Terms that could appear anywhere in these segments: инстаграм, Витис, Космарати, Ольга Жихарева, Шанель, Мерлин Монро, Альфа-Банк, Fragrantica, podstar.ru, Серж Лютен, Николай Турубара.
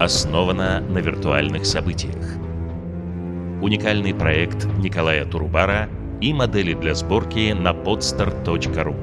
основана на виртуальных событиях. Уникальный проект Николая Турубара и модели для сборки на podstar.ru.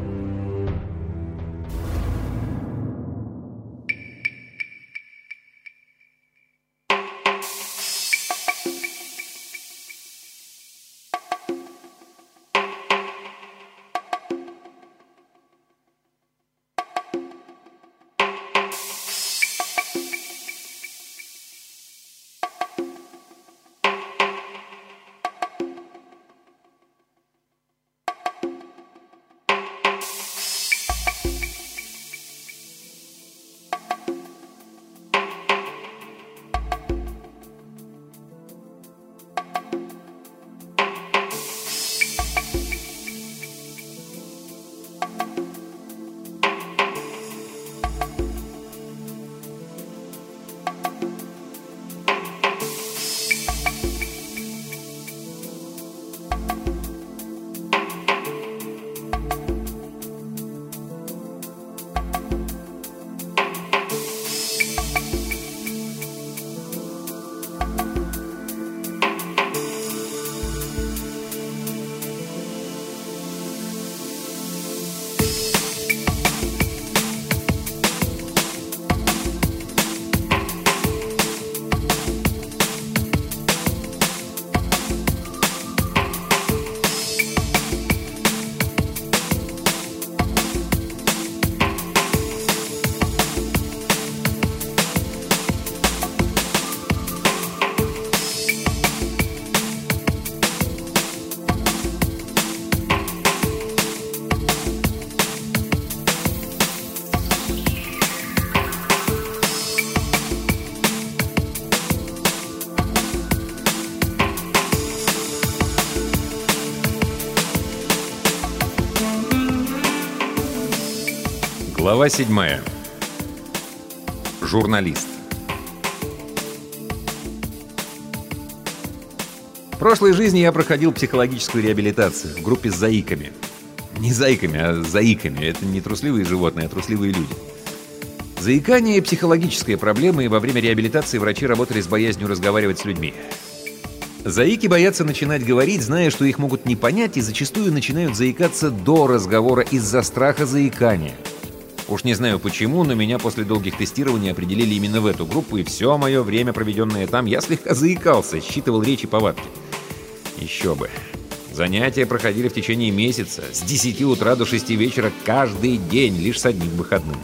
Глава 7. Журналист. В прошлой жизни я проходил психологическую реабилитацию в группе с заиками. Не заиками, а заиками. Это не трусливые животные, а трусливые люди. Заикание — психологическая проблема, и во время реабилитации врачи работали с боязнью разговаривать с людьми. Заики боятся начинать говорить, зная, что их могут не понять, и зачастую начинают заикаться до разговора из-за страха заикания. Уж не знаю почему, но меня после долгих тестирований определили именно в эту группу, и все мое время, проведенное там, я слегка заикался, считывал речь и повадки. Еще бы. Занятия проходили в течение месяца, с 10 утра до 6 вечера, каждый день, лишь с одним выходным.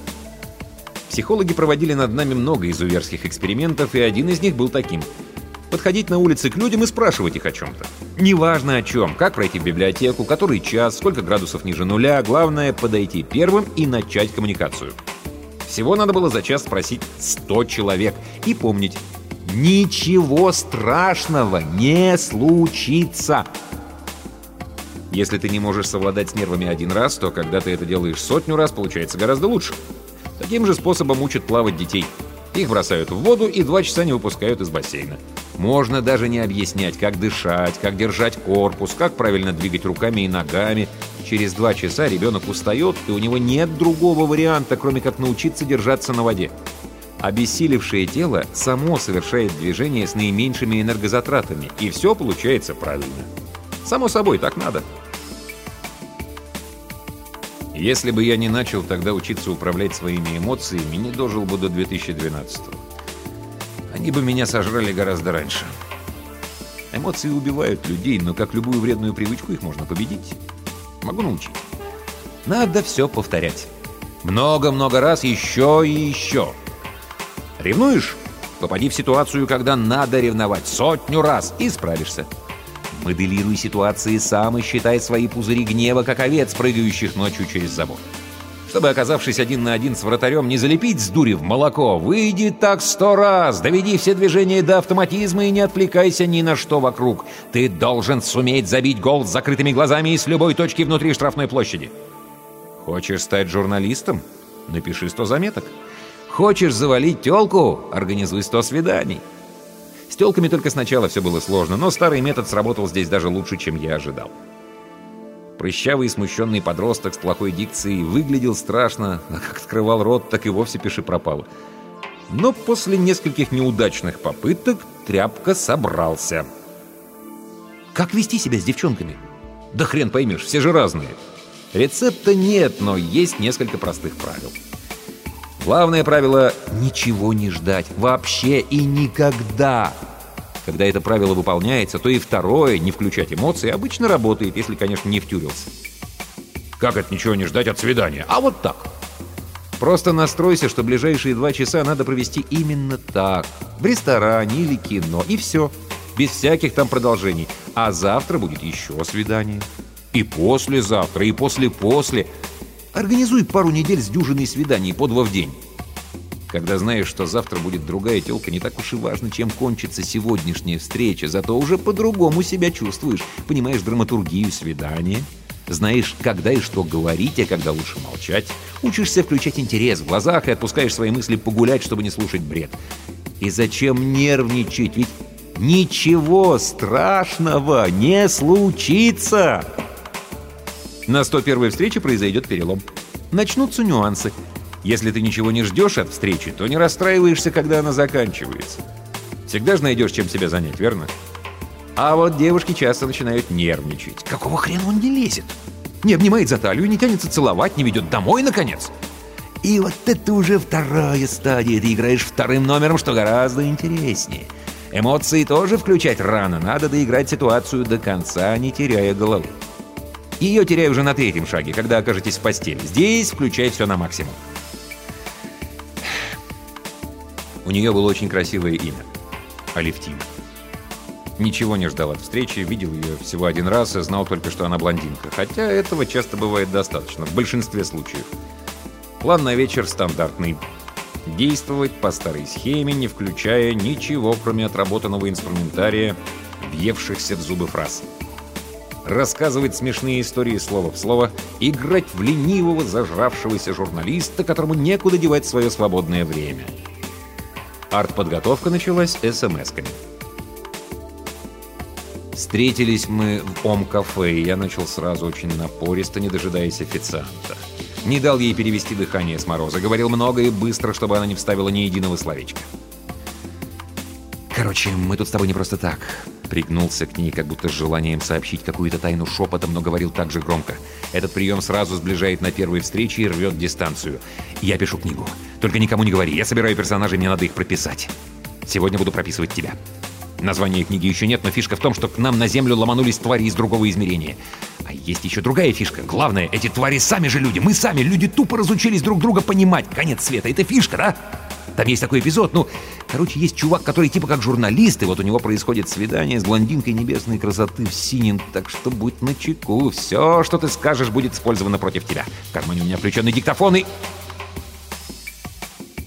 Психологи проводили над нами много изуверских экспериментов, и один из них был таким. Подходить на улице к людям и спрашивать их о чем-то. Неважно о чем, как пройти в библиотеку, который час, сколько градусов ниже нуля, главное — подойти первым и начать коммуникацию. Всего надо было за час спросить 100 человек. И помнить, ничего страшного не случится. Если ты не можешь совладать с нервами один раз, то когда ты это делаешь сотню раз, получается гораздо лучше. Таким же способом учат плавать детей. Их бросают в воду и 2 часа не выпускают из бассейна. Можно даже не объяснять, как дышать, как держать корпус, как правильно двигать руками и ногами. Через 2 часа ребенок устает, и у него нет другого варианта, кроме как научиться держаться на воде. Обессилевшее тело само совершает движение с наименьшими энергозатратами, и все получается правильно. Само собой, так надо. Если бы я не начал тогда учиться управлять своими эмоциями, не дожил бы до 2012-го. Они бы меня сожрали гораздо раньше. Эмоции убивают людей, но как любую вредную привычку их можно победить. Могу научить. Надо все повторять. Много-много раз, еще и еще. Ревнуешь? Попади в ситуацию, когда надо ревновать. 100 раз и справишься. Моделируй ситуации сам и считай свои пузыри гнева, как овец, прыгающих ночью через забор. Чтобы, оказавшись один на один с вратарем, не залепить с дури в молоко, выйди так 100 раз, доведи все движения до автоматизма и не отвлекайся ни на что вокруг. Ты должен суметь забить гол с закрытыми глазами и с любой точки внутри штрафной площади. Хочешь стать журналистом? Напиши 100 заметок. Хочешь завалить тёлку? Организуй 100 свиданий. С тёлками только сначала все было сложно, но старый метод сработал здесь даже лучше, чем я ожидал. Прыщавый и смущенный подросток с плохой дикцией выглядел страшно, а как открывал рот, так и вовсе пиши пропало. но после нескольких неудачных попыток Тряпка собрался. Как вести себя с девчонками? Да хрен поймешь, все же разные. Рецепта нет, но есть несколько простых правил. Главное правило – ничего не ждать. Вообще и никогда. Когда это правило выполняется, то и второе – не включать эмоции – обычно работает, если, конечно, не втюрился. Как это ничего не ждать от свидания? А вот так. Просто настройся, что ближайшие 2 часа надо провести именно так. В ресторане или кино. И все. Без всяких там продолжений. А завтра будет еще свидание. И послезавтра, и после-после. Организуй пару недель с дюжиной свиданий по 2 в день. Когда знаешь, что завтра будет другая телка, не так уж и важно, чем кончится сегодняшняя встреча. Зато уже по-другому себя чувствуешь. Понимаешь драматургию свидания. Знаешь, когда и что говорить, а когда лучше молчать. Учишься включать интерес в глазах и отпускаешь свои мысли погулять, чтобы не слушать бред. И зачем нервничать? Ведь ничего страшного не случится. На 101-й встрече произойдет перелом. Начнутся нюансы. Если ты ничего не ждешь от встречи, то не расстраиваешься, когда она заканчивается. Всегда же найдешь, чем себя занять, верно? А вот девушки часто начинают нервничать. Какого хрена он не лезет? Не обнимает за талию, не тянется целовать, не ведет домой, наконец. И вот это уже вторая стадия. Ты играешь вторым номером, что гораздо интереснее. Эмоции тоже включать рано. Надо доиграть ситуацию до конца, не теряя головы. Ее теряй уже на 3-м шаге, когда окажетесь в постели. Здесь включай все на максимум. У нее было очень красивое имя. Алевтина. Ничего не ждал от встречи, видел ее всего 1 раз и знал только, что она блондинка. Хотя этого часто бывает достаточно, в большинстве случаев. План на вечер стандартный. Действовать по старой схеме, не включая ничего, кроме отработанного инструментария, въевшихся в зубы фраз. Рассказывать смешные истории слово в слово, играть в ленивого, зажравшегося журналиста, которому некуда девать свое свободное время. Артподготовка началась смс-ками. Встретились мы в Ом-кафе, и я начал сразу очень напористо, не дожидаясь официанта. Не дал ей перевести дыхание с мороза, говорил много и быстро, чтобы она не вставила ни единого словечка. «Короче, мы тут с тобой не просто так», — пригнулся к ней, как будто с желанием сообщить какую-то тайну шепотом, но говорил так же громко. Этот прием сразу сближает на первой встрече и рвет дистанцию. «Я пишу книгу. Только никому не говори. Я собираю персонажей, мне надо их прописать. Сегодня буду прописывать тебя». Названия книги еще нет, но фишка в том, что к нам на землю ломанулись твари из другого измерения. А есть еще другая фишка. Главное, эти твари сами же люди. Мы сами, люди, тупо разучились друг друга понимать. Конец света. Это фишка, да? Там есть такой эпизод. Короче, есть чувак, который типа как журналист, и вот у него происходит свидание с блондинкой небесной красоты в синем. Так что будь начеку. Все, что ты скажешь, будет использовано против тебя. В кармане у меня включенный диктофон и...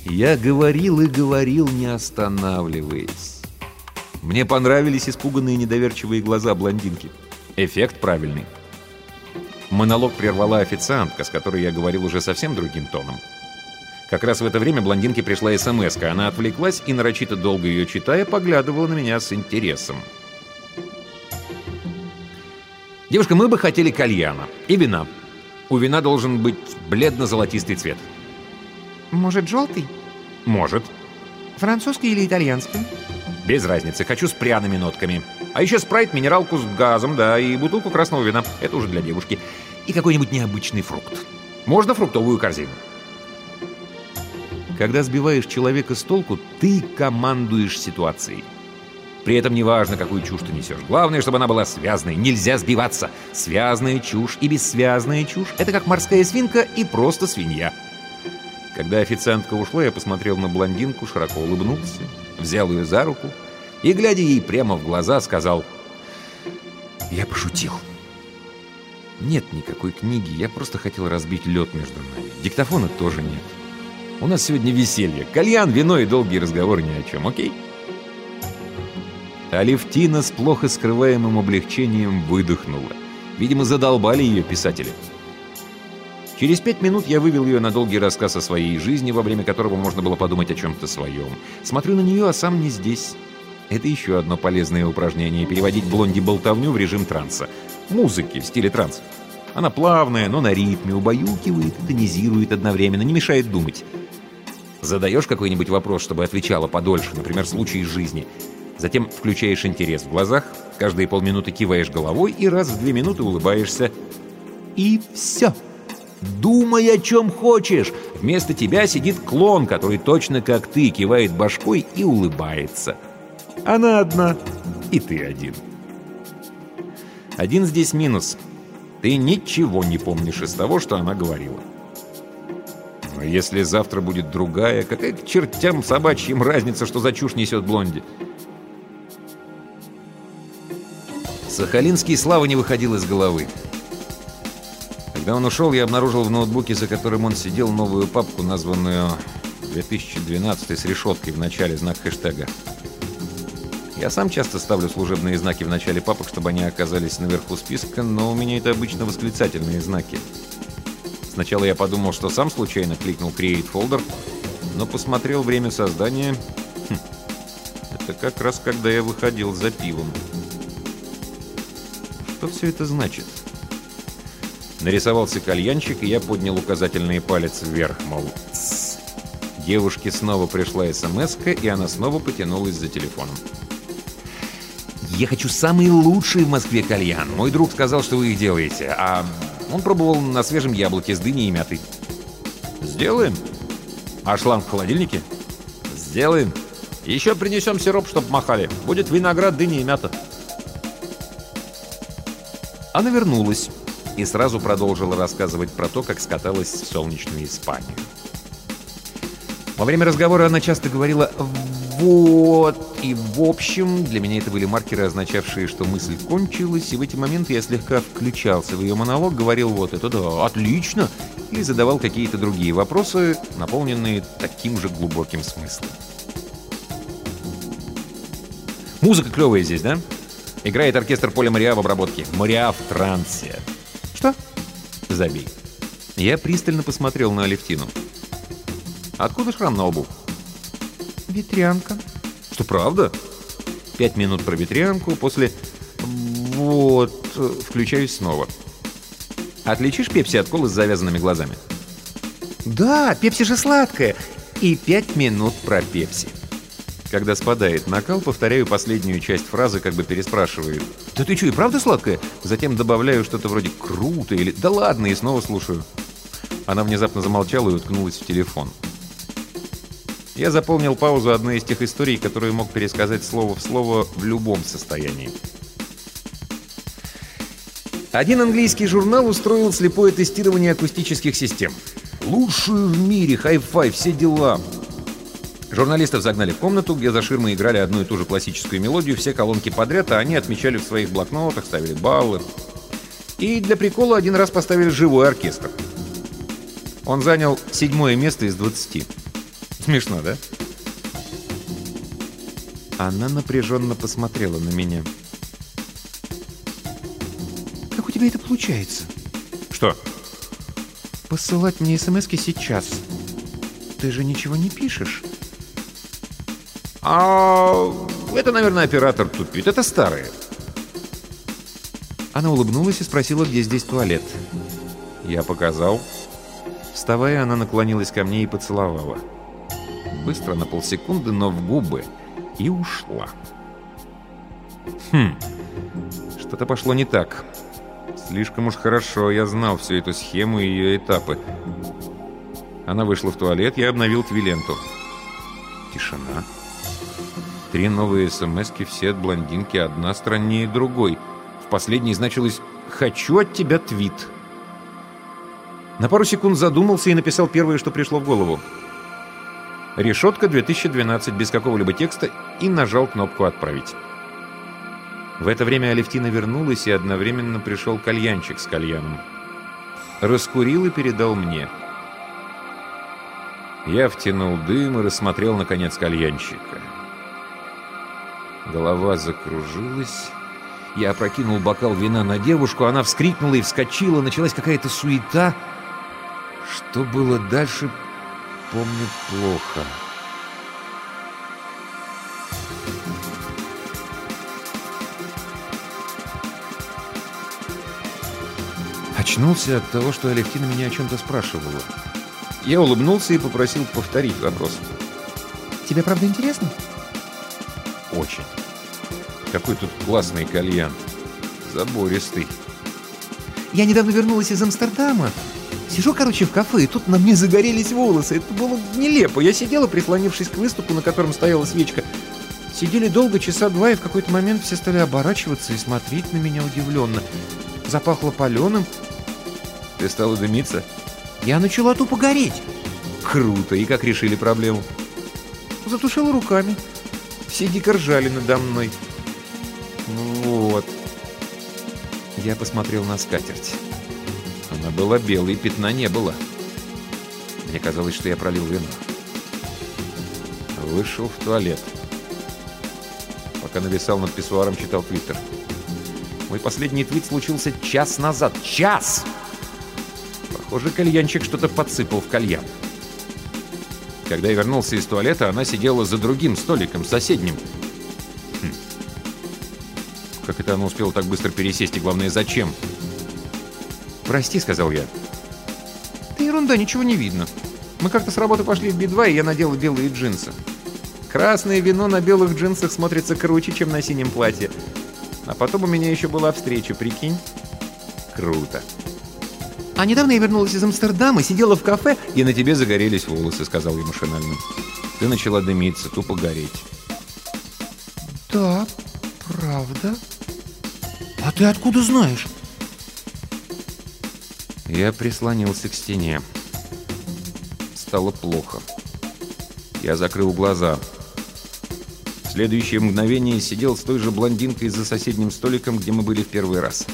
Я говорил и говорил, не останавливаясь. Мне понравились испуганные недоверчивые глаза блондинки. Эффект правильный. Монолог прервала официантка, с которой я говорил уже совсем другим тоном. Как раз в это время блондинке пришла смс-ка. Она отвлеклась и, нарочито долго ее читая, поглядывала на меня с интересом. «Девушка, мы бы хотели кальяна и вина. У вина должен быть бледно-золотистый цвет». «Может, желтый?» «Может». «Французский или итальянский?» «Без разницы. Хочу с пряными нотками. А еще спрайт, минералку с газом, да, и бутылку красного вина. Это уже для девушки. И какой-нибудь необычный фрукт. Можно фруктовую корзину». Когда сбиваешь человека с толку, ты командуешь ситуацией. При этом неважно, какую чушь ты несешь. Главное, чтобы она была связной. Нельзя сбиваться. Связная чушь и бессвязная чушь — это как морская свинка и просто свинья. Когда официантка ушла, я посмотрел на блондинку, широко улыбнулся, взял ее за руку и, глядя ей прямо в глаза, сказал: «Я пошутил. Нет никакой книги, я просто хотел разбить лед между нами. Диктофона тоже нет. У нас сегодня веселье. Кальян, вино и долгие разговоры ни о чем, окей?» Алевтина с плохо скрываемым облегчением выдохнула. Видимо, задолбали ее писатели. Через 5 минут я вывел ее на долгий рассказ о своей жизни, во время которого можно было подумать о чем-то своем. Смотрю на нее, а сам не здесь. Это еще одно полезное упражнение — переводить блонди-болтовню в режим транса. Музыки в стиле транс. Она плавная, но на ритме, убаюкивает и тонизирует одновременно, не мешает думать. Задаешь какой-нибудь вопрос, чтобы отвечала подольше, например, случай из жизни. Затем включаешь интерес в глазах, каждые полминуты киваешь головой и раз в 2 минуты улыбаешься. И все. Думай, о чем хочешь. Вместо тебя сидит клон, который точно как ты кивает башкой и улыбается. Она одна, и ты один. Один здесь минус. Ты ничего не помнишь из того, что она говорила. Но если завтра будет другая, какая к чертям собачьим разница, что за чушь несет блонди? Сахалинский Слава не выходил из головы. Когда он ушел, я обнаружил в ноутбуке, за которым он сидел, новую папку, названную 2012 с решеткой в начале, знак хэштега. Я сам часто ставлю служебные знаки в начале папок, чтобы они оказались наверху списка, но у меня это обычно восклицательные знаки. Сначала я подумал, что сам случайно кликнул «Create folder», но посмотрел время создания. Это как раз когда я выходил за пивом. Что все это значит? Нарисовался кальянчик, и я поднял указательные палец вверх, мол, «Тсс». Девушке снова пришла смс-ка, и она снова потянулась за телефоном. «Я хочу самый лучший в Москве кальян. Мой друг сказал, что вы их делаете, а он пробовал на свежем яблоке с дыней и мятой». «Сделаем? А шланг в холодильнике?» «Сделаем. Еще принесем сироп, чтоб махали. Будет виноград, дыня и мята». Она вернулась и сразу продолжила рассказывать про то, как скаталась в солнечную Испанию. Во время разговора она часто говорила «вот», и в общем, для меня это были маркеры, означавшие, что мысль кончилась, и в эти моменты я слегка включался в ее монолог, говорил «вот это да, отлично», и задавал какие-то другие вопросы, наполненные таким же глубоким смыслом. Музыка клевая здесь, да? Играет оркестр Поля Мориа в обработке. Мориа в трансе. Что? Забей. Я пристально посмотрел на Алевтину. Откуда шрам на лбу? Ветрянка. Что, правда? 5 минут про ветрянку, после «вот» включаюсь снова. Отличишь пепси от колы с завязанными глазами? Да, пепси же сладкая. И 5 минут про пепси. Когда спадает накал, повторяю последнюю часть фразы, как бы переспрашиваю. «Да ты что, и правда сладкая?» Затем добавляю что-то вроде «круто» или «да ладно» и снова слушаю. Она внезапно замолчала и уткнулась в телефон. Я заполнил паузу одной из тех историй, которые мог пересказать слово в слово в любом состоянии. Один английский журнал устроил слепое тестирование акустических систем. «Лучшие в мире, хай-фай, все дела». Журналистов загнали в комнату, где за ширмой играли одну и ту же классическую мелодию, все колонки подряд, а они отмечали в своих блокнотах, ставили баллы. И для прикола один раз поставили живой оркестр. Он занял 7-е место из 20. Смешно, да? Она напряженно посмотрела на меня. «Как у тебя это получается?» «Что?» «Посылать мне смски сейчас. Ты же ничего не пишешь». «А это, наверное, оператор тупит. Это старые». Она улыбнулась и спросила, где здесь туалет. Я показал. Вставая, она наклонилась ко мне и поцеловала. Быстро, на полсекунды, но в губы. И ушла. Что-то пошло не так. Слишком уж хорошо я знал всю эту схему и ее этапы. Она вышла в туалет, я обновил твиленту. Тишина. 3 новые смски, все от блондинки, одна страннее другой. В последней значилось «Хочу от тебя твит». На пару секунд задумался и написал первое, что пришло в голову. «Решетка 2012» без какого-либо текста и нажал кнопку «Отправить». В это время Алевтина вернулась, и одновременно пришел кальянчик с кальяном. Раскурил и передал мне. Я втянул дым и рассмотрел, наконец, кальянчика. Голова закружилась. Я опрокинул бокал вина на девушку. Она вскрикнула и вскочила. Началась какая-то суета. Что было дальше, помню плохо. Очнулся от того, что Алевтина меня о чем-то спрашивала. Я улыбнулся и попросил повторить вопрос. «Тебе правда интересно?» «Очень. Какой тут классный кальян. Забористый». «Я недавно вернулась из Амстердама. Сижу, короче, в кафе, и тут на мне загорелись волосы. Это было нелепо. Я сидела, прислонившись к выступу, на котором стояла свечка. Сидели долго, часа два, и в какой-то момент все стали оборачиваться и смотреть на меня удивленно. Запахло паленым». «Ты стала дымиться?» «Я начала тупо гореть». «Круто! И как решили проблему?» «Затушила руками. Все дико ржали надо мной». «Вот». Я посмотрел на скатерть. Она была белой, пятна не было. Мне казалось, что я пролил вино. Вышел в туалет. Пока нависал над писсуаром, читал твиттер. Мой последний твит случился час назад. Час! Похоже, кальянчик что-то подсыпал в кальян. Когда я вернулся из туалета, она сидела за другим столиком, соседним. Как это она успела так быстро пересесть, и главное, зачем? «Прости», — сказал я. «Да ерунда, ничего не видно. Мы как-то с работы пошли в Би-2, и я надела белые джинсы. Красное вино на белых джинсах смотрится круче, чем на синем платье. А потом у меня еще была встреча, прикинь?» «Круто». «А недавно я вернулась из Амстердама, сидела в кафе, и на тебе загорелись волосы», — сказал я машинально. «Ты начала дымиться, тупо гореть». «Да, правда? А ты откуда знаешь?» Я прислонился к стене. Стало плохо. Я закрыл глаза. В следующее мгновение сидел с той же блондинкой за соседним столиком, где мы были в первый раз.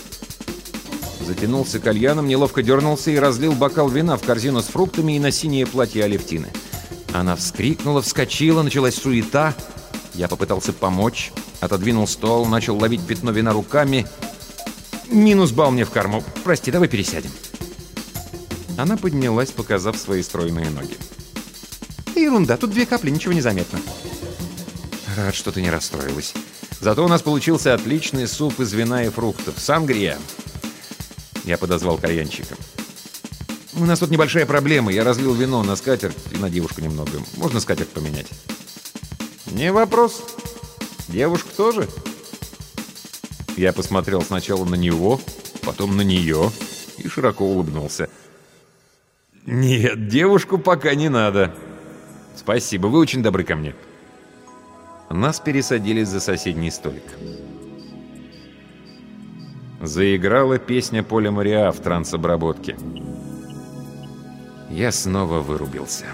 Затянулся кальяном, неловко дернулся и разлил бокал вина в корзину с фруктами и на синее платье Алевтины. Она вскрикнула, вскочила, началась суета. Я попытался помочь, отодвинул стол, начал ловить пятно вина руками. «Минус балл мне в карму. Прости, давай пересядем». Она поднялась, показав свои стройные ноги. «Ерунда, тут 2 капли, ничего не заметно». «Рад, что ты не расстроилась. Зато у нас получился отличный суп из вина и фруктов. Сангрия». Я подозвал кальянщика. «У нас тут небольшая проблема. Я разлил вино на скатерть и на девушку немного. Можно скатерть поменять?» «Не вопрос. Девушку тоже?» Я посмотрел сначала на него, потом на нее и широко улыбнулся. «Нет, девушку пока не надо. Спасибо, вы очень добры ко мне». Нас пересадили за соседний столик. Заиграла песня Поля Мориа в трансобработке. Я снова вырубился.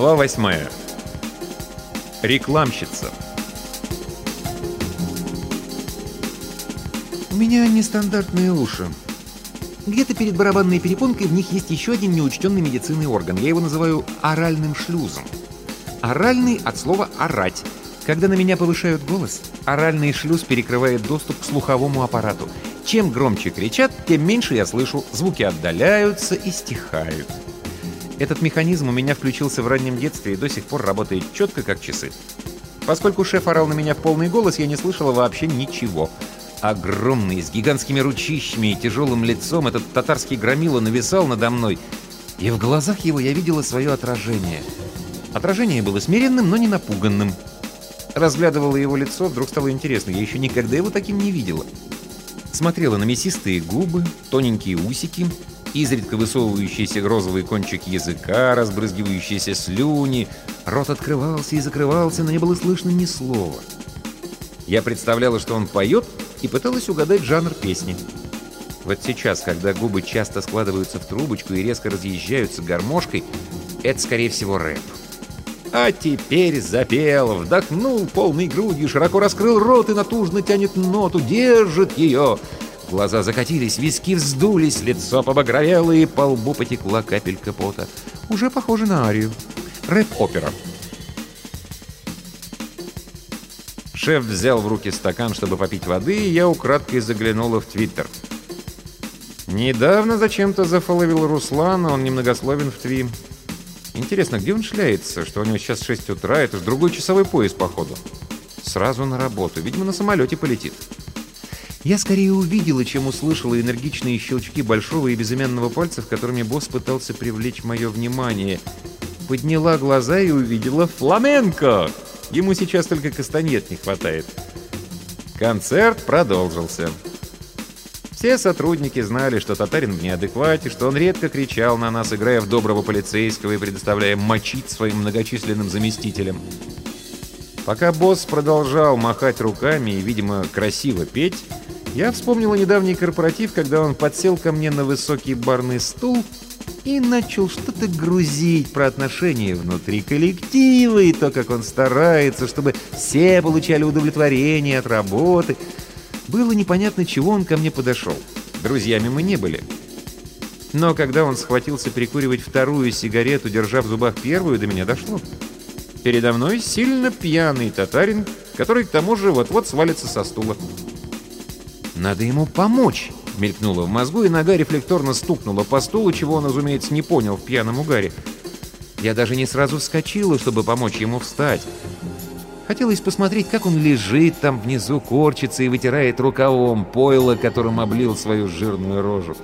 Глава 8. Рекламщица. У меня нестандартные уши. Где-то перед барабанной перепонкой в них есть еще один неучтенный медицинный орган. Я его называю оральным шлюзом. Оральный от слова «орать». Когда на меня повышают голос, оральный шлюз перекрывает доступ к слуховому аппарату. Чем громче кричат, тем меньше я слышу. Звуки отдаляются и стихают. Этот механизм у меня включился в раннем детстве и до сих пор работает четко, как часы. Поскольку шеф орал на меня в полный голос, я не слышала вообще ничего. Огромный, с гигантскими ручищами и тяжелым лицом, этот татарский громила нависал надо мной, и в глазах его я видела свое отражение. Отражение было смиренным, но не напуганным. Разглядывала его лицо, вдруг стало интересно, я еще никогда его таким не видела. Смотрела на мясистые губы, тоненькие усики, изредка высовывающийся розовый кончик языка, разбрызгивающиеся слюни. Рот открывался и закрывался, но не было слышно ни слова. Я представляла, что он поет, и пыталась угадать жанр песни. Вот сейчас, когда губы часто складываются в трубочку и резко разъезжаются гармошкой, это, скорее всего, рэп. А теперь запел, вдохнул полной грудью, широко раскрыл рот и натужно тянет ноту, держит ее. Глаза закатились, виски вздулись, лицо побагровело, и по лбу потекла капелька пота. Уже похоже на арию. Рэп-опера. Шеф взял в руки стакан, чтобы попить воды, и я украдкой заглянула в Твиттер. Недавно зачем-то зафоловил Руслана, он немногословен в Тви. Интересно, где он шляется, что у него сейчас 6 утра, это же другой часовой пояс, походу. Сразу на работу, видимо, на самолете полетит. Я скорее увидела, чем услышала энергичные щелчки большого и безымянного пальцев, которыми босс пытался привлечь мое внимание. Подняла глаза и увидела фламенко. Ему сейчас только кастаньет не хватает. Концерт продолжился. Все сотрудники знали, что татарин в неадеквате, что он редко кричал на нас, играя в доброго полицейского и предоставляя мочить своим многочисленным заместителям. Пока босс продолжал махать руками и, видимо, красиво петь, я вспомнила недавний корпоратив, когда он подсел ко мне на высокий барный стул и начал что-то грузить про отношения внутри коллектива и то, как он старается, чтобы все получали удовлетворение от работы. Было непонятно, чего он ко мне подошел. Друзьями мы не были. Но когда он схватился прикуривать вторую сигарету, держа в зубах первую, до меня дошло. Передо мной сильно пьяный татарин, который, к тому же, вот-вот свалится со стула. «Надо ему помочь!» — мелькнуло в мозгу, и нога рефлекторно стукнула по стулу, чего он, разумеется, не понял в пьяном угаре. Я даже не сразу вскочила, чтобы помочь ему встать. Хотелось посмотреть, как он лежит там внизу, корчится и вытирает рукавом пойло, которым облил свою жирную рожу.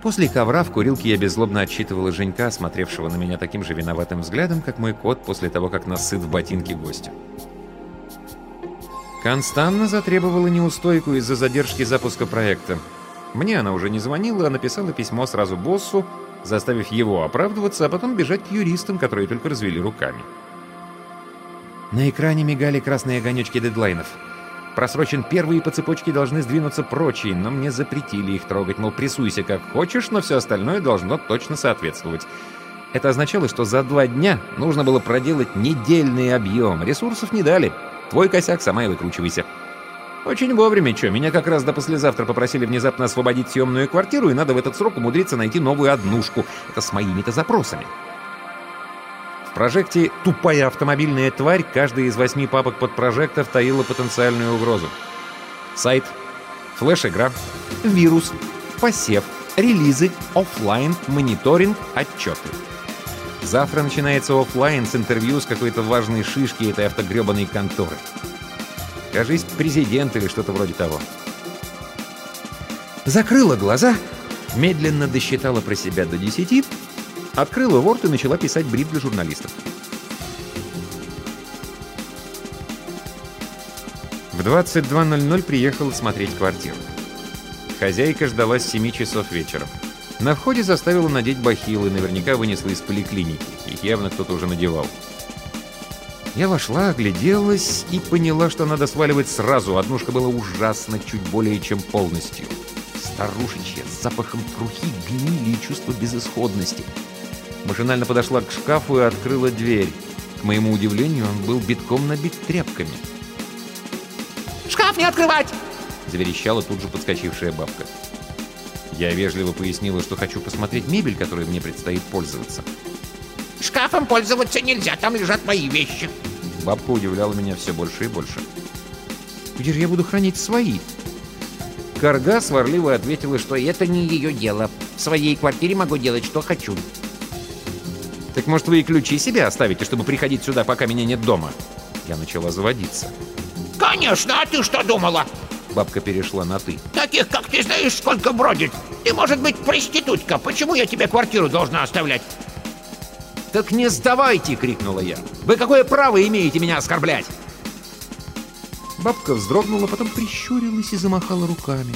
После ковра в курилке я беззлобно отчитывала Женька, смотревшего на меня таким же виноватым взглядом, как мой кот после того, как насыт в ботинке гостя. Констанна затребовала неустойку из-за задержки запуска проекта. Мне она уже не звонила, а написала письмо сразу боссу, заставив его оправдываться, а потом бежать к юристам, которые только развели руками. На экране мигали красные огонечки дедлайнов. Просрочен первый, и по цепочке должны сдвинуться прочие, но мне запретили их трогать, мол, прессуйся как хочешь, но все остальное должно точно соответствовать. Это означало, что за 2 дня нужно было проделать недельный объем, ресурсов не дали. Твой косяк, сама и выкручивайся. Очень вовремя, чё, меня как раз до послезавтра попросили внезапно освободить съемную квартиру, и надо в этот срок умудриться найти новую однушку. Это с моими-то запросами. В прожекте «Тупая автомобильная тварь» каждая из 8 папок под прожектов таила потенциальную угрозу. Сайт, флеш-игра, вирус, посев, релизы, офлайн, мониторинг, отчеты. Завтра начинается офлайн с интервью с какой-то важной шишки этой автогребанной конторы. Кажись, президент или что-то вроде того. Закрыла глаза, медленно досчитала про себя до 10, открыла Word и начала писать бриф для журналистов. В 22:00 приехала смотреть квартиру. Хозяйка ждала с 7 часов вечера. На входе заставила надеть бахилы, наверняка вынесла из поликлиники. Их явно кто-то уже надевал. Я вошла, огляделась и поняла, что надо сваливать сразу. Однушка была ужасна, чуть более чем полностью. Старушечья, с запахом трухи, гнили и чувство безысходности. Машинально подошла к шкафу и открыла дверь. К моему удивлению, он был битком набит тряпками. «Шкаф не открывать!» – заверещала тут же подскочившая бабка. Я вежливо пояснила, что хочу посмотреть мебель, которой мне предстоит пользоваться. «Шкафом пользоваться нельзя, там лежат мои вещи». Бабка удивляла меня все больше и больше. «Где же я буду хранить свои?» Карга сварливо ответила, что это не ее дело. В своей квартире могу делать, что хочу. «Так, может, вы и ключи себе оставите, чтобы приходить сюда, пока меня нет дома?» Я начала заводиться. «Конечно, а ты что думала?» Бабка перешла на «ты». «Таких, как ты, знаешь, сколько бродит. Ты, может быть, проститутка. Почему я тебе квартиру должна оставлять?» «Так не сдавайте!» — крикнула я. «Вы какое право имеете меня оскорблять?» Бабка вздрогнула, потом прищурилась и замахала руками.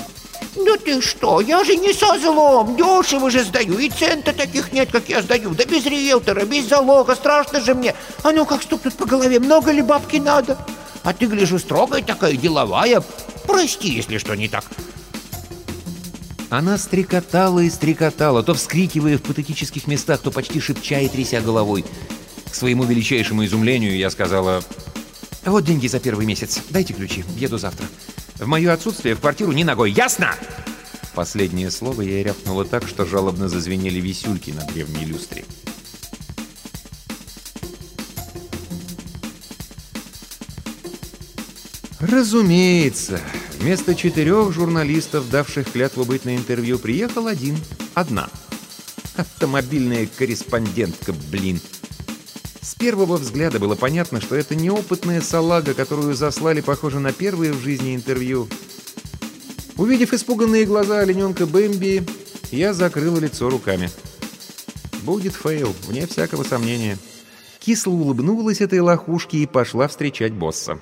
«Да ты что? Я же не со злом! Дешево же сдаю! И цен-то таких нет, как я сдаю! Да без риэлтора, без залога! Страшно же мне! А ну как стукнут по голове! Много ли бабки надо? А ты, гляжу, строгая такая, деловая! Прости, если что не так!» Она стрекотала и стрекотала, то вскрикивая в патетических местах, то почти шепча и тряся головой. К своему величайшему изумлению я сказала: «Вот деньги за первый месяц. Дайте ключи. Еду завтра. В мое отсутствие в квартиру ни ногой. Ясно?» Последнее слово я рявкнула так, что жалобно зазвенели висюльки на древней люстре. Разумеется, вместо 4 журналистов, давших клятву быть на интервью, приехал одна. Автомобильная корреспондентка, блин. С первого взгляда было понятно, что это неопытная салага, которую заслали, похоже, на первое в жизни интервью. Увидев испуганные глаза олененка Бэмби, я закрыла лицо руками. Будет фейл, вне всякого сомнения. Кисло улыбнулась этой лохушке и пошла встречать босса.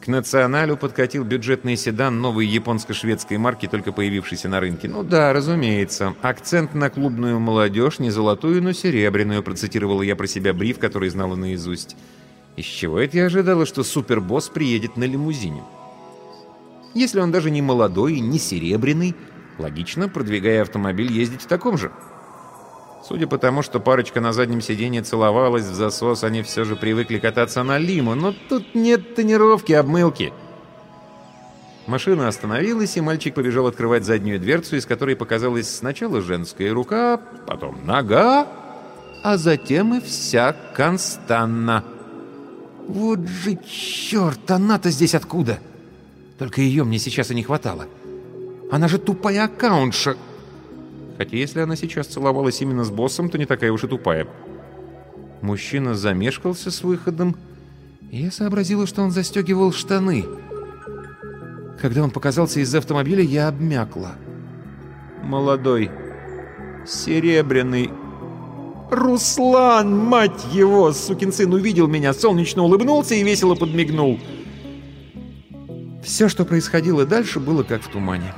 К «Националю» подкатил бюджетный седан новой японско-шведской марки, только появившийся на рынке. «Ну да, разумеется. Акцент на клубную молодежь, не золотую, но серебряную», — процитировала я про себя бриф, который знала наизусть. Из чего это я ожидала, что супербосс приедет на лимузине? Если он даже не молодой и не серебряный, логично, продвигая автомобиль, ездить в таком же. Судя по тому, что парочка на заднем сиденье целовалась в засос, они все же привыкли кататься на лиму, но тут нет тонировки, обмылки. Машина остановилась, и мальчик побежал открывать заднюю дверцу, из которой показалась сначала женская рука, потом нога, а затем и вся Констанна. Вот же черт, она-то здесь откуда? Только ее мне сейчас и не хватало. Она же тупая аккаунтша. Хотя если она сейчас целовалась именно с боссом, то не такая уж и тупая. Мужчина замешкался с выходом, и я сообразила, что он застегивал штаны. Когда он показался из автомобиля, я обмякла. Молодой, серебряный Руслан, мать его, сукин сын, увидел меня, солнечно улыбнулся и весело подмигнул. Все, что происходило дальше, было как в тумане.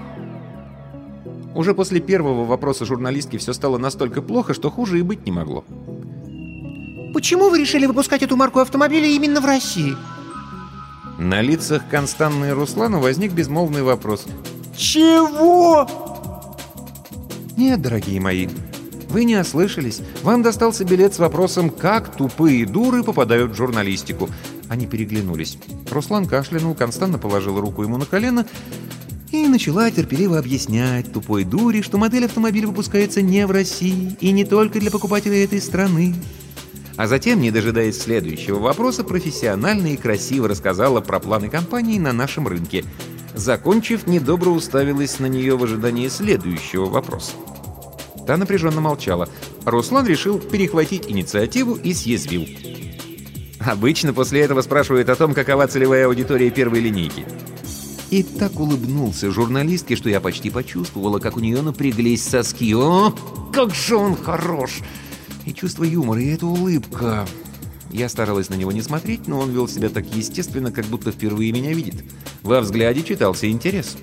Уже после первого вопроса журналистки все стало настолько плохо, что хуже и быть не могло. «Почему вы решили выпускать эту марку автомобиля именно в России?» На лицах Констанны и Руслана возник безмолвный вопрос. «Чего?» «Нет, дорогие мои, вы не ослышались. Вам достался билет с вопросом, как тупые дуры попадают в журналистику». Они переглянулись. Руслан кашлянул, Констанна положила руку ему на колено и начала терпеливо объяснять тупой дуре, что модель автомобиля выпускается не в России и не только для покупателей этой страны. А затем, не дожидаясь следующего вопроса, профессионально и красиво рассказала про планы компании на нашем рынке. Закончив, недобро уставилась на нее в ожидании следующего вопроса. Та напряженно молчала. Руслан решил перехватить инициативу и съязвил. Обычно после этого спрашивают о том, какова целевая аудитория первой линейки. И так улыбнулся журналистке, что я почти почувствовала, как у нее напряглись соски. О, как же он хорош! И чувство юмора, и эта улыбка. Я старалась на него не смотреть, но он вел себя так естественно, как будто впервые меня видит. Во взгляде читался интерес.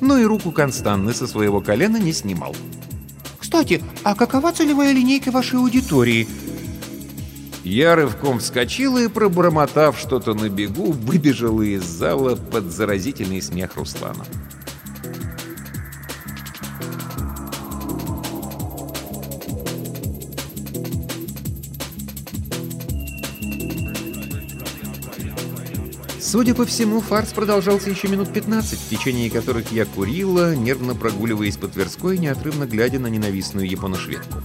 Но и руку Констанны со своего колена не снимал. «Кстати, а какова целевая линейка вашей аудитории?» Я рывком вскочила и, пробормотав что-то на бегу, выбежала из зала под заразительный смех Руслана. Судя по всему, фарс продолжался еще минут 15, в течение которых я курила, нервно прогуливаясь по Тверской, неотрывно глядя на ненавистную японо-шведку.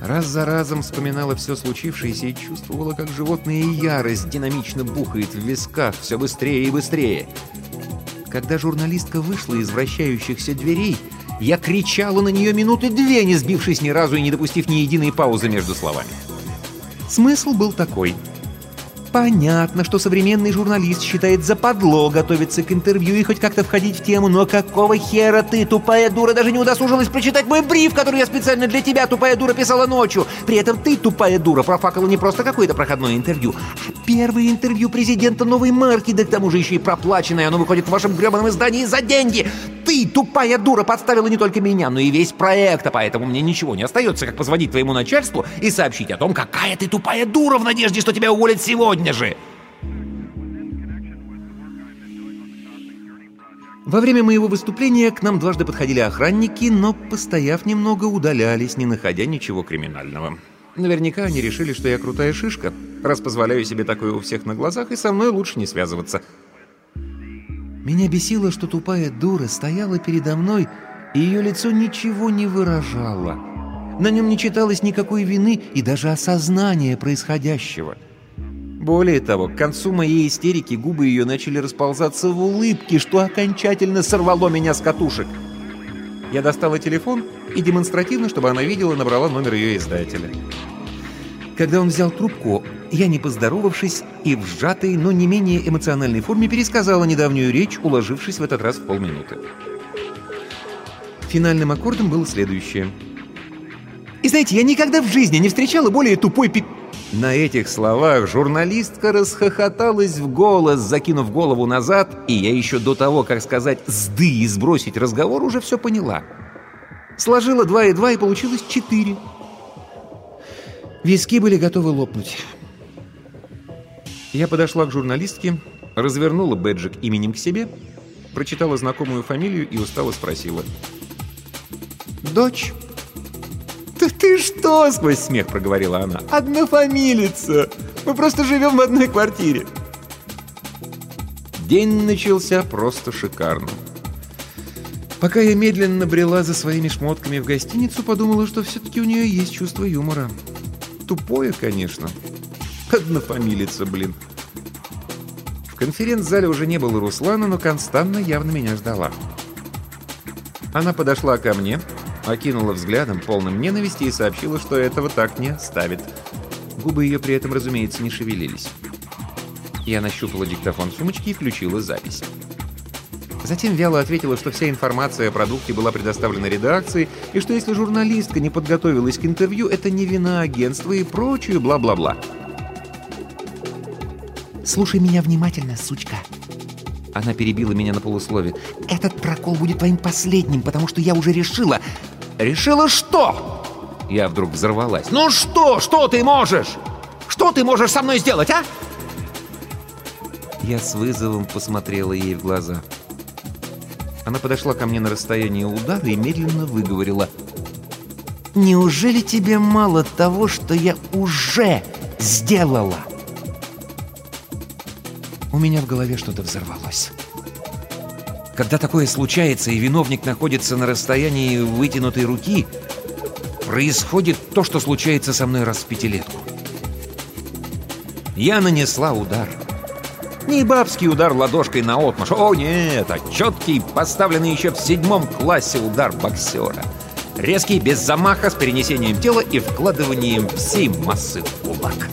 Раз за разом вспоминала все случившееся и чувствовала, как животная ярость динамично бухает в висках все быстрее и быстрее. Когда журналистка вышла из вращающихся дверей, я кричала на нее минуты две, не сбившись ни разу и не допустив ни единой паузы между словами. Смысл был такой. Понятно, что современный журналист считает западло готовиться к интервью и хоть как-то входить в тему, но какого хера ты, тупая дура, даже не удосужилась прочитать мой бриф, который я специально для тебя, тупая дура, писала ночью. При этом ты, тупая дура, профакала не просто какое-то проходное интервью, а первое интервью президента новой марки, да к тому же еще и проплаченное, оно выходит в вашем гребаном издании за деньги. Ты, тупая дура, подставила не только меня, но и весь проект, а поэтому мне ничего не остается, как позвонить твоему начальству и сообщить о том, какая ты тупая дура, в надежде, что тебя уволят сегодня. Во время моего выступления к нам дважды подходили охранники, но, постояв немного, удалялись, не находя ничего криминального. Наверняка они решили, что я крутая шишка, раз позволяю себе такое у всех на глазах, и со мной лучше не связываться. Меня бесило, что тупая дура стояла передо мной, и ее лицо ничего не выражало. На нем не читалось никакой вины и даже осознания происходящего. Более того, к концу моей истерики губы ее начали расползаться в улыбке, что окончательно сорвало меня с катушек. Я достала телефон и демонстративно, чтобы она видела, набрала номер ее издателя. Когда он взял трубку, я, не поздоровавшись и в сжатой, но не менее эмоциональной форме, пересказала недавнюю речь, уложившись в этот раз в полминуты. Финальным аккордом было следующее. «И знаете, я никогда в жизни не встречала более тупой пи...» На этих словах журналистка расхохоталась в голос, закинув голову назад, и я еще до того, как сказать «сды» и сбросить разговор, уже все поняла. Сложила 2 и 2, и получилось 4. Виски были готовы лопнуть. Я подошла к журналистке, развернула бэджик именем к себе, прочитала знакомую фамилию и устало спросила. «Дочь?» «Ты что?» — сквозь смех проговорила она. «Однофамилица! Мы просто живем в одной квартире!» День начался просто шикарно. Пока я медленно брела за своими шмотками в гостиницу, подумала, что все-таки у нее есть чувство юмора. Тупое, конечно. Однофамилица, блин. В конференц-зале уже не было Руслана, но Констанна явно меня ждала. Она подошла ко мне, окинула взглядом, полным ненависти, и сообщила, что этого так не ставит. Губы ее при этом, разумеется, не шевелились. Я нащупала диктофон сумочки и включила запись. Затем вяло ответила, что вся информация о продукте была предоставлена редакции, и что если журналистка не подготовилась к интервью, это не вина агентства и прочую бла-бла-бла. «Слушай меня внимательно, сучка!» Она перебила меня на полуслове. «Этот прокол будет твоим последним, потому что я уже решила...» «Решила что?» Я вдруг взорвалась. «Ну что? Что ты можешь? Что ты можешь со мной сделать, а?» Я с вызовом посмотрела ей в глаза. Она подошла ко мне на расстояние удара и медленно выговорила. «Неужели тебе мало того, что я уже сделала?» У меня в голове что-то взорвалось. Когда такое случается, и виновник находится на расстоянии вытянутой руки, происходит то, что случается со мной раз в пятилетку. Я нанесла удар. Не бабский удар ладошкой наотмашь. О, нет, а четкий, поставленный еще в 7 классе удар боксера. Резкий, без замаха, с перенесением тела и вкладыванием всей массы в кулак.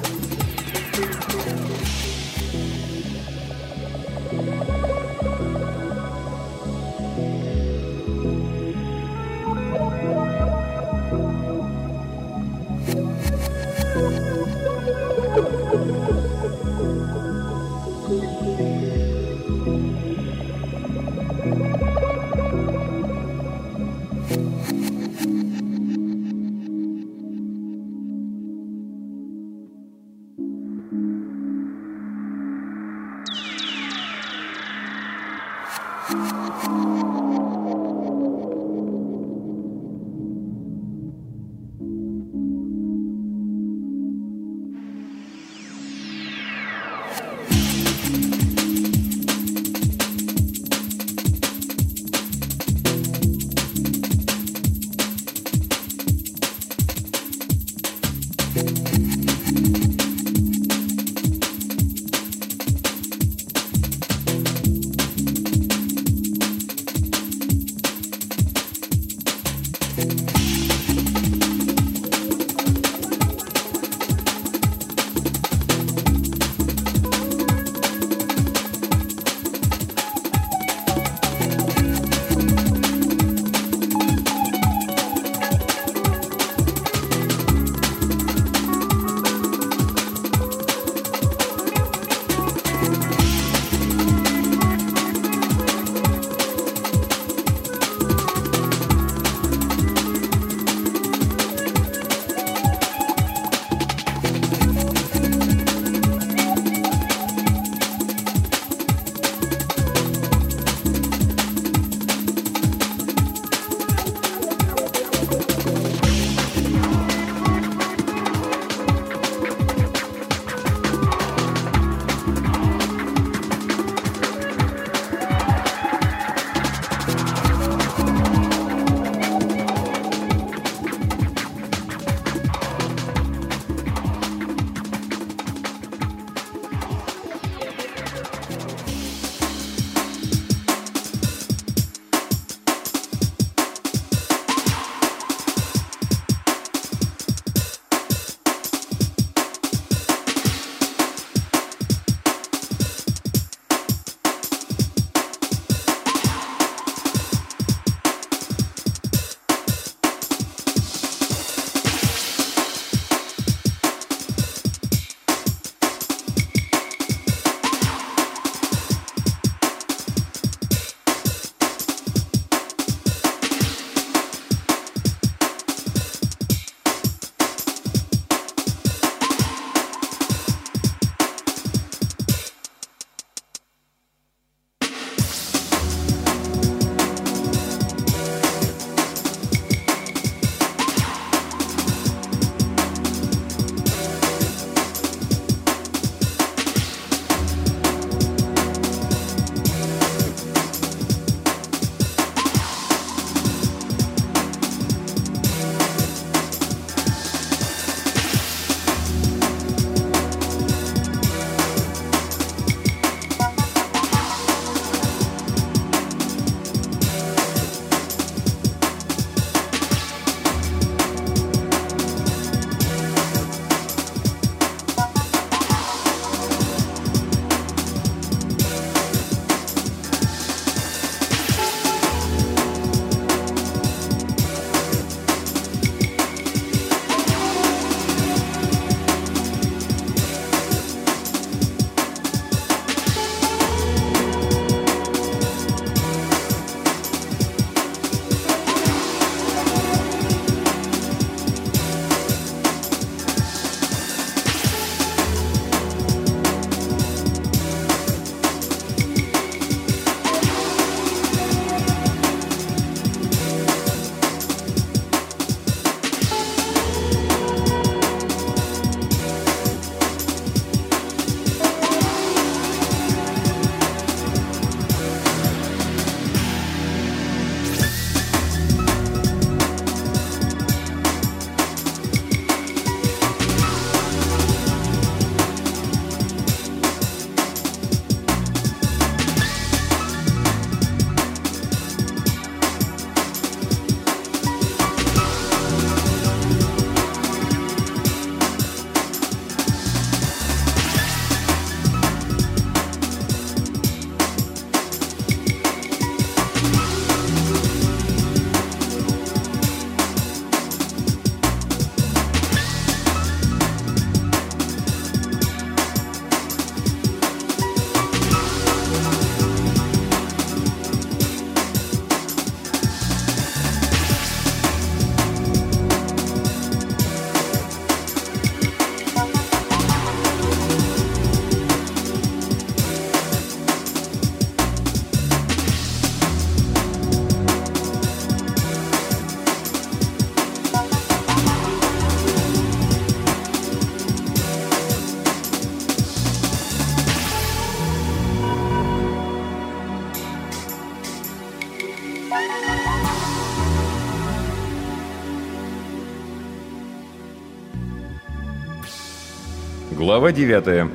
Глава 9.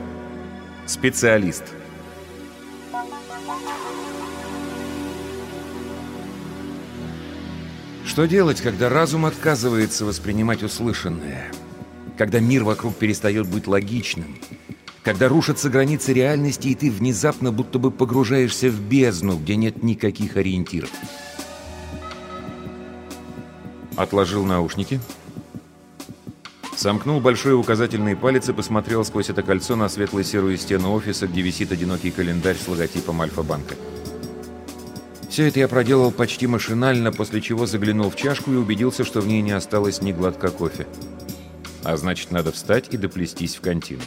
Специалист. Что делать, когда разум отказывается воспринимать услышанное? Когда мир вокруг перестает быть логичным? Когда рушатся границы реальности, и ты внезапно будто бы погружаешься в бездну, где нет никаких ориентиров? Отложил наушники. Сомкнул большой указательный палец и посмотрел сквозь это кольцо на светло-серую стену офиса, где висит одинокий календарь с логотипом Альфа-Банка. Все это я проделал почти машинально, после чего заглянул в чашку и убедился, что в ней не осталось ни глотка кофе. А значит, надо встать и доплестись в контину.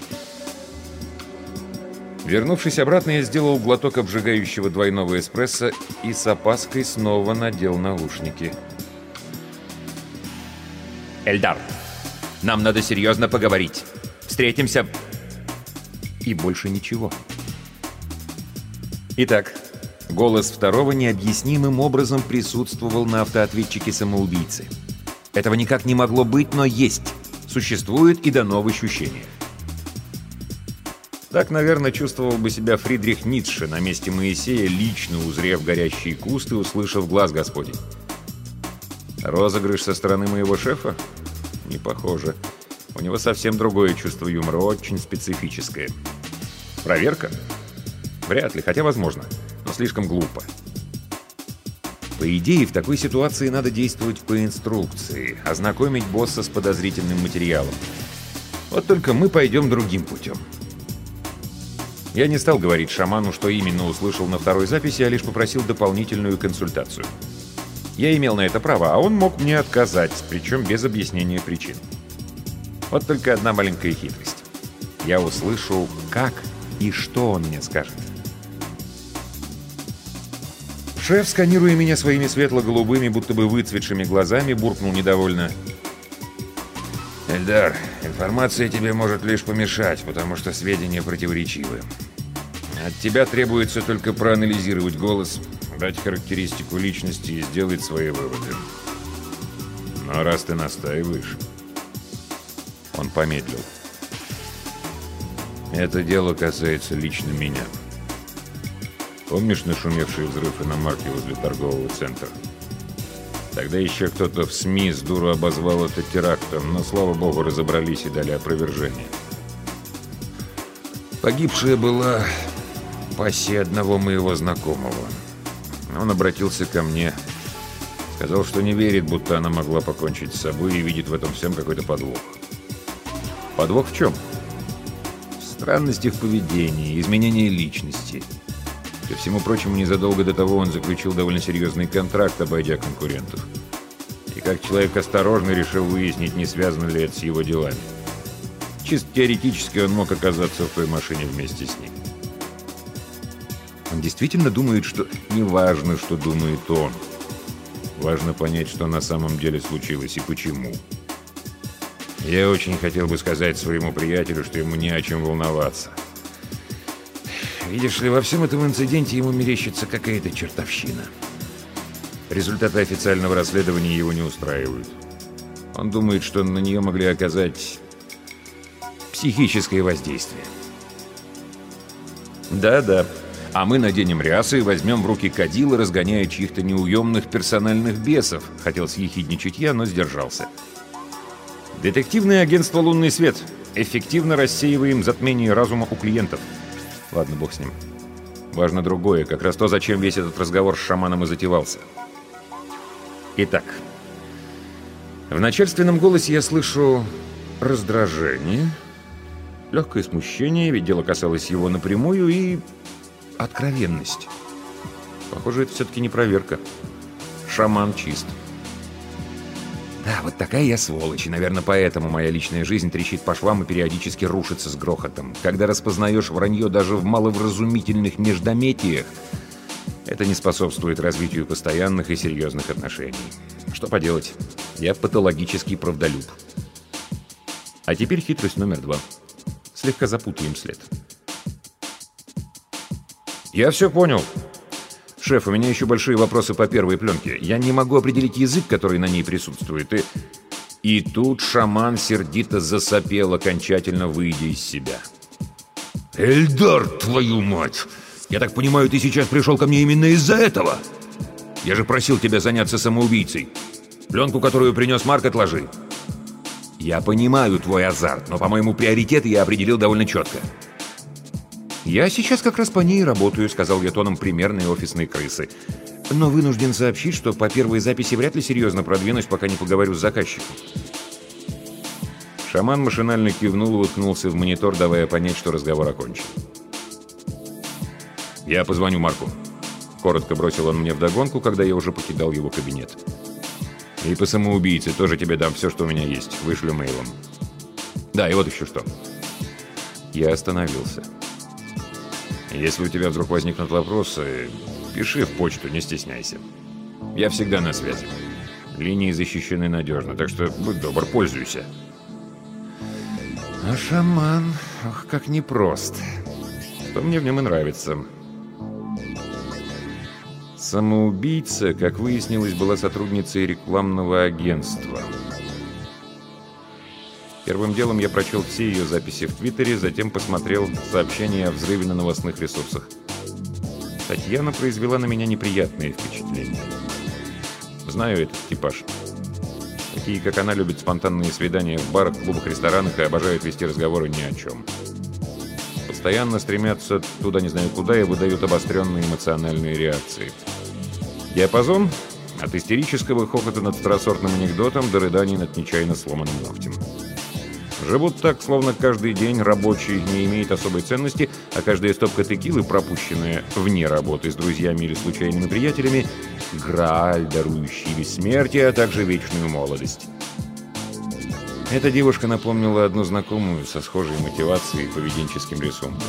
Вернувшись обратно, я сделал глоток обжигающего двойного эспрессо и с опаской снова надел наушники. «Эльдар! Нам надо серьезно поговорить. Встретимся!» И больше ничего. Итак, голос второго необъяснимым образом присутствовал на автоответчике самоубийцы. Этого никак не могло быть, но есть. Существует и дано в ощущениях. Так, наверное, чувствовал бы себя Фридрих Ницше на месте Моисея, лично узрев горящие кусты, услышав глаз Господень. Розыгрыш со стороны моего шефа? Не похоже. У него совсем другое чувство юмора, очень специфическое. Проверка? Вряд ли, хотя возможно, но слишком глупо. По идее, в такой ситуации надо действовать по инструкции, ознакомить босса с подозрительным материалом. Вот только мы пойдем другим путем. Я не стал говорить шаману, что именно услышал на второй записи, а лишь попросил дополнительную консультацию. Я имел на это право, а он мог мне отказать, причем без объяснения причин. Вот только одна маленькая хитрость. Я услышу, как и что он мне скажет. Шеф, сканируя меня своими светло-голубыми, будто бы выцветшими глазами, буркнул недовольно. «Эльдар, информация тебе может лишь помешать, потому что сведения противоречивы. От тебя требуется только проанализировать голос, дать характеристику личности и сделать свои выводы. Но раз ты настаиваешь...» Он помедлил. «Это дело касается лично меня. Помнишь нашумевшие взрывы на марке возле торгового центра? Тогда еще кто-то в СМИ с дуру обозвал это терактом, но, слава богу, разобрались и дали опровержение. Погибшая была пассия одного моего знакомого. Он обратился ко мне, сказал, что не верит, будто она могла покончить с собой и видит в этом всем какой-то подвох. Подвох в чем? Странности в поведении, изменения личности. Ко всему прочему, незадолго до того он заключил довольно серьезный контракт, обойдя конкурентов. И как человек осторожный решил выяснить, не связано ли это с его делами. Чисто теоретически он мог оказаться в той машине вместе с ним. Он действительно думает, что... Неважно, что думает он. Важно понять, что на самом деле случилось и почему. Я очень хотел бы сказать своему приятелю, что ему не о чем волноваться. Видишь ли, во всем этом инциденте ему мерещится какая-то чертовщина. Результаты официального расследования его не устраивают. Он думает, что на нее могли оказать психическое воздействие. Да-да. А мы наденем рясы и возьмем в руки кадилы, разгоняя чьих-то неуемных персональных бесов. Хотел съехидничать я, но сдержался. Детективное агентство «Лунный свет». Эффективно рассеиваем затмение разума у клиентов. Ладно, бог с ним. Важно другое, как раз то, зачем весь этот разговор с шаманом и затевался. Итак. В начальственном голосе я слышу раздражение, легкое смущение, ведь дело касалось его напрямую, и... откровенность. Похоже, это все-таки не проверка. Шаман чист. Да, вот такая я сволочь, и, наверное, поэтому моя личная жизнь трещит по швам и периодически рушится с грохотом. Когда распознаешь вранье даже в маловразумительных междометиях, это не способствует развитию постоянных и серьезных отношений. Что поделать, я патологический правдолюб. А теперь хитрость номер 2. Слегка запутаем след. «Я все понял. Шеф, у меня еще большие вопросы по первой пленке. Я не могу определить язык, который на ней присутствует, и...» И тут шаман сердито засопел, окончательно выйдя из себя. «Эльдар, твою мать! Я так понимаю, ты сейчас пришел ко мне именно из-за этого? Я же просил тебя заняться самоубийцей. Пленку, которую принес Марк, отложи». «Я понимаю твой азарт, но, по-моему, приоритеты я определил довольно четко». «Я сейчас как раз по ней работаю», — сказал я тоном примерной офисной крысы. «Но вынужден сообщить, что по первой записи вряд ли серьезно продвинусь, пока не поговорю с заказчиком». Шаман машинально кивнул и уткнулся в монитор, давая понять, что разговор окончен. «Я позвоню Марку», — коротко бросил он мне вдогонку, когда я уже покидал его кабинет. «И по самоубийце тоже тебе дам все, что у меня есть. Вышлю мейлом». «Да, и вот еще что». Я остановился. «Если у тебя вдруг возникнут вопросы, пиши в почту, не стесняйся. Я всегда на связи. Линии защищены надежно, так что будь добр, пользуйся». А шаман, ох, как непрост. Что мне в нем и нравится. Самоубийца, как выяснилось, была сотрудницей рекламного агентства. Первым делом я прочел все ее записи в Твиттере, затем посмотрел сообщения о взрыве на новостных ресурсах. Татьяна произвела на меня неприятные впечатления. Знаю этот типаж. Такие, как она, любят спонтанные свидания в барах, клубах, ресторанах и обожают вести разговоры ни о чем. Постоянно стремятся туда не знаю куда и выдают обостренные эмоциональные реакции. Диапазон — от истерического хохота над второсортным анекдотом до рыданий над нечаянно сломанным ногтем. Живут так, словно каждый день рабочий не имеет особой ценности, а каждая стопка текилы, пропущенная вне работы с друзьями или случайными приятелями, грааль, дарующий бессмертие, а также вечную молодость. Эта девушка напомнила одну знакомую со схожей мотивацией и поведенческим рисунком.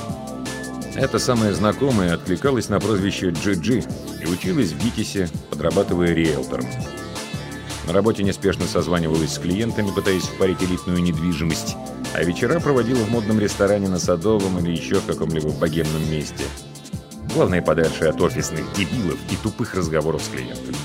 Эта самая знакомая откликалась на прозвище Джи-Джи и училась в Витисе, подрабатывая риэлтором. На работе неспешно созванивалась с клиентами, пытаясь впарить элитную недвижимость, а вечера проводила в модном ресторане на Садовом или еще в каком-либо богемном месте. Главное, подальше от офисных дебилов и тупых разговоров с клиентами.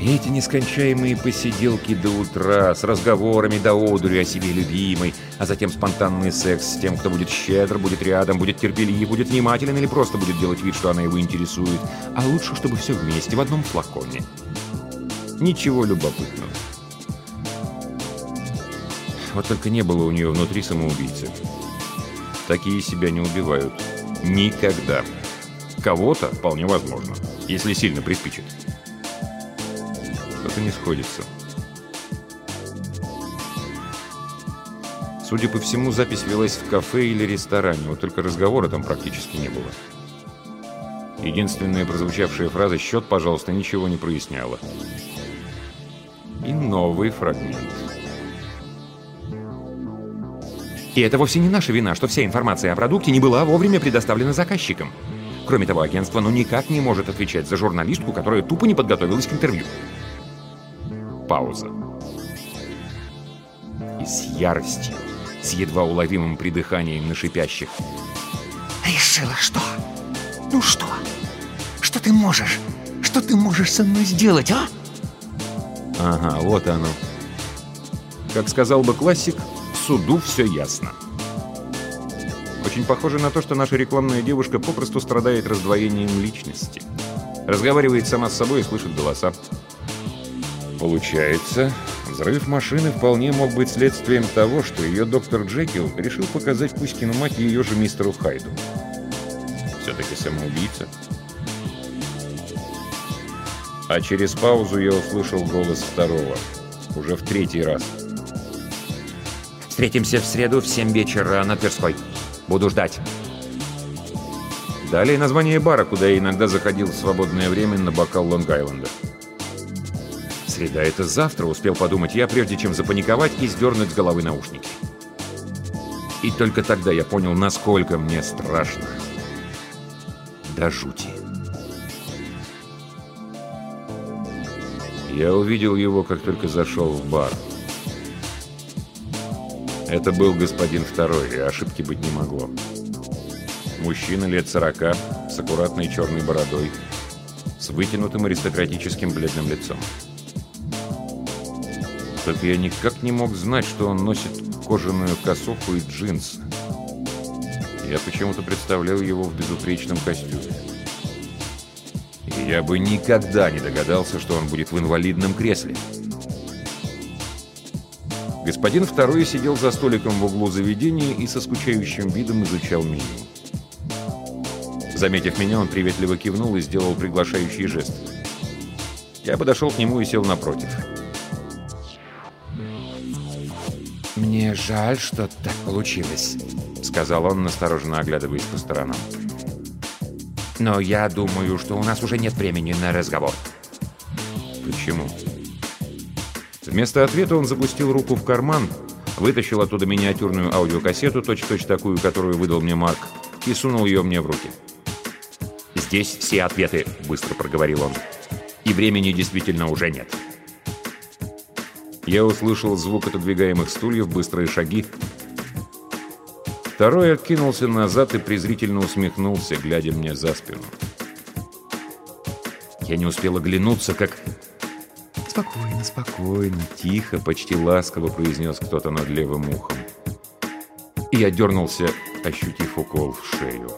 И эти нескончаемые посиделки до утра, с разговорами до одури о себе любимой, а затем спонтанный секс с тем, кто будет щедр, будет рядом, будет терпелив, будет внимателен или просто будет делать вид, что она его интересует. А лучше, чтобы все вместе, в одном флаконе. Ничего любопытного. Вот только не было у нее внутри самоубийцы. Такие себя не убивают. Никогда. Кого-то вполне возможно, если сильно приспичит. Что-то не сходится. Судя по всему, запись велась в кафе или ресторане, вот только разговора там практически не было. Единственная прозвучавшая фраза «счет, пожалуйста» ничего не проясняла. И новый фрагмент. И это вовсе не наша вина, что вся информация о продукте не была вовремя предоставлена заказчикам. Кроме того, агентство никак не может отвечать за журналистку, которая тупо не подготовилась к интервью. Пауза. И с яростью, с едва уловимым придыханием на шипящих. Решила что? Ну что? Что ты можешь? Что ты можешь со мной сделать, а? Ага, вот оно. Как сказал бы классик, суду все ясно. Очень похоже на то, что наша рекламная девушка попросту страдает раздвоением личности. Разговаривает сама с собой и слышит голоса. Получается, взрыв машины вполне мог быть следствием того, что ее доктор Джекил решил показать Кузькину мать ее же мистеру Хайду. Все-таки самоубийца. А через паузу я услышал голос второго. Уже в третий раз. «Встретимся в среду в 7 вечера на Тверской. Буду ждать». Далее название бара, куда я иногда заходил в свободное время на бокал Лонг-Айленда. «Среда — это завтра», — успел подумать я, прежде чем запаниковать и сдернуть с головы наушники. И только тогда я понял, насколько мне страшно. До жути. Я увидел его, как только зашел в бар. Это был господин второй, и ошибки быть не могло. Мужчина лет 40, с аккуратной черной бородой, с вытянутым аристократическим бледным лицом. Только я никак не мог знать, что он носит кожаную косуху и джинсы. Я почему-то представлял его в безупречном костюме. И я бы никогда не догадался, что он будет в инвалидном кресле. Господин второй сидел за столиком в углу заведения и со скучающим видом изучал меню. Заметив меня, он приветливо кивнул и сделал приглашающий жест. Я подошел к нему и сел напротив. «Мне жаль, что так получилось», — сказал он, настороженно оглядываясь по сторонам. «Но я думаю, что у нас уже нет времени на разговор». «Почему?» Вместо ответа он запустил руку в карман, вытащил оттуда миниатюрную аудиокассету, точь-в-точь такую, которую выдал мне Марк, и сунул ее мне в руки. «Здесь все ответы», — быстро проговорил он. «И времени действительно уже нет». Я услышал звук отодвигаемых стульев, быстрые шаги. Второй откинулся назад и презрительно усмехнулся, глядя мне за спину. Я не успел оглянуться, как... «Спокойно, спокойно, тихо, почти ласково», — произнес кто-то над левым ухом. И я дернулся, ощутив укол в шею.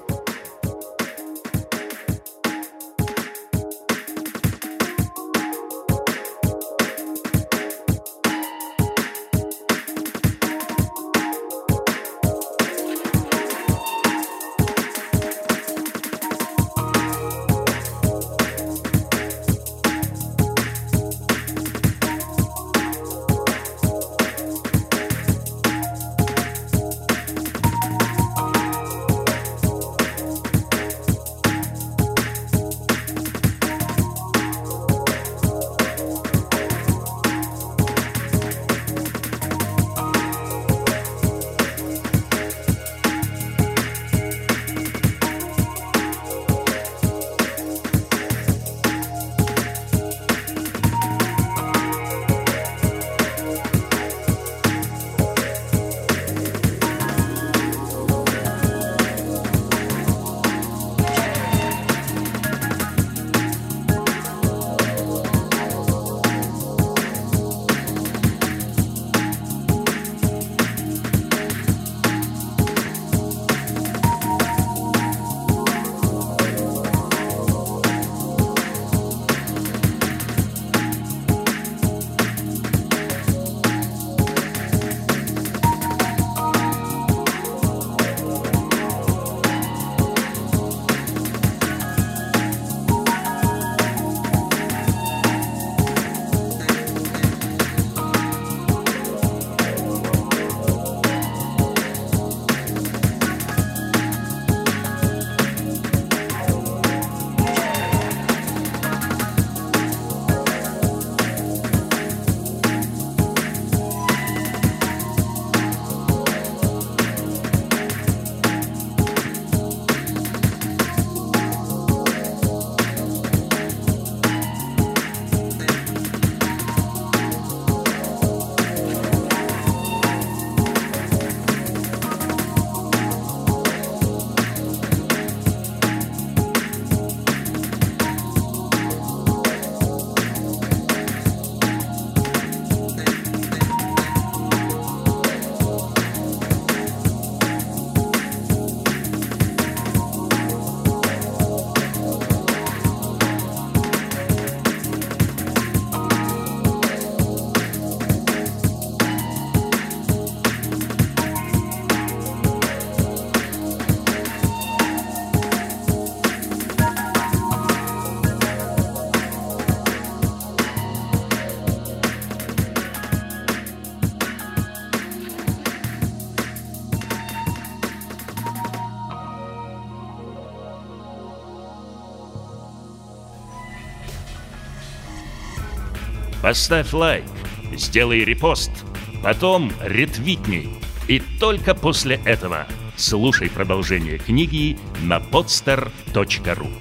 Поставь лайк, сделай репост, потом ретвитни. И только после этого слушай продолжение книги на podstar.ru.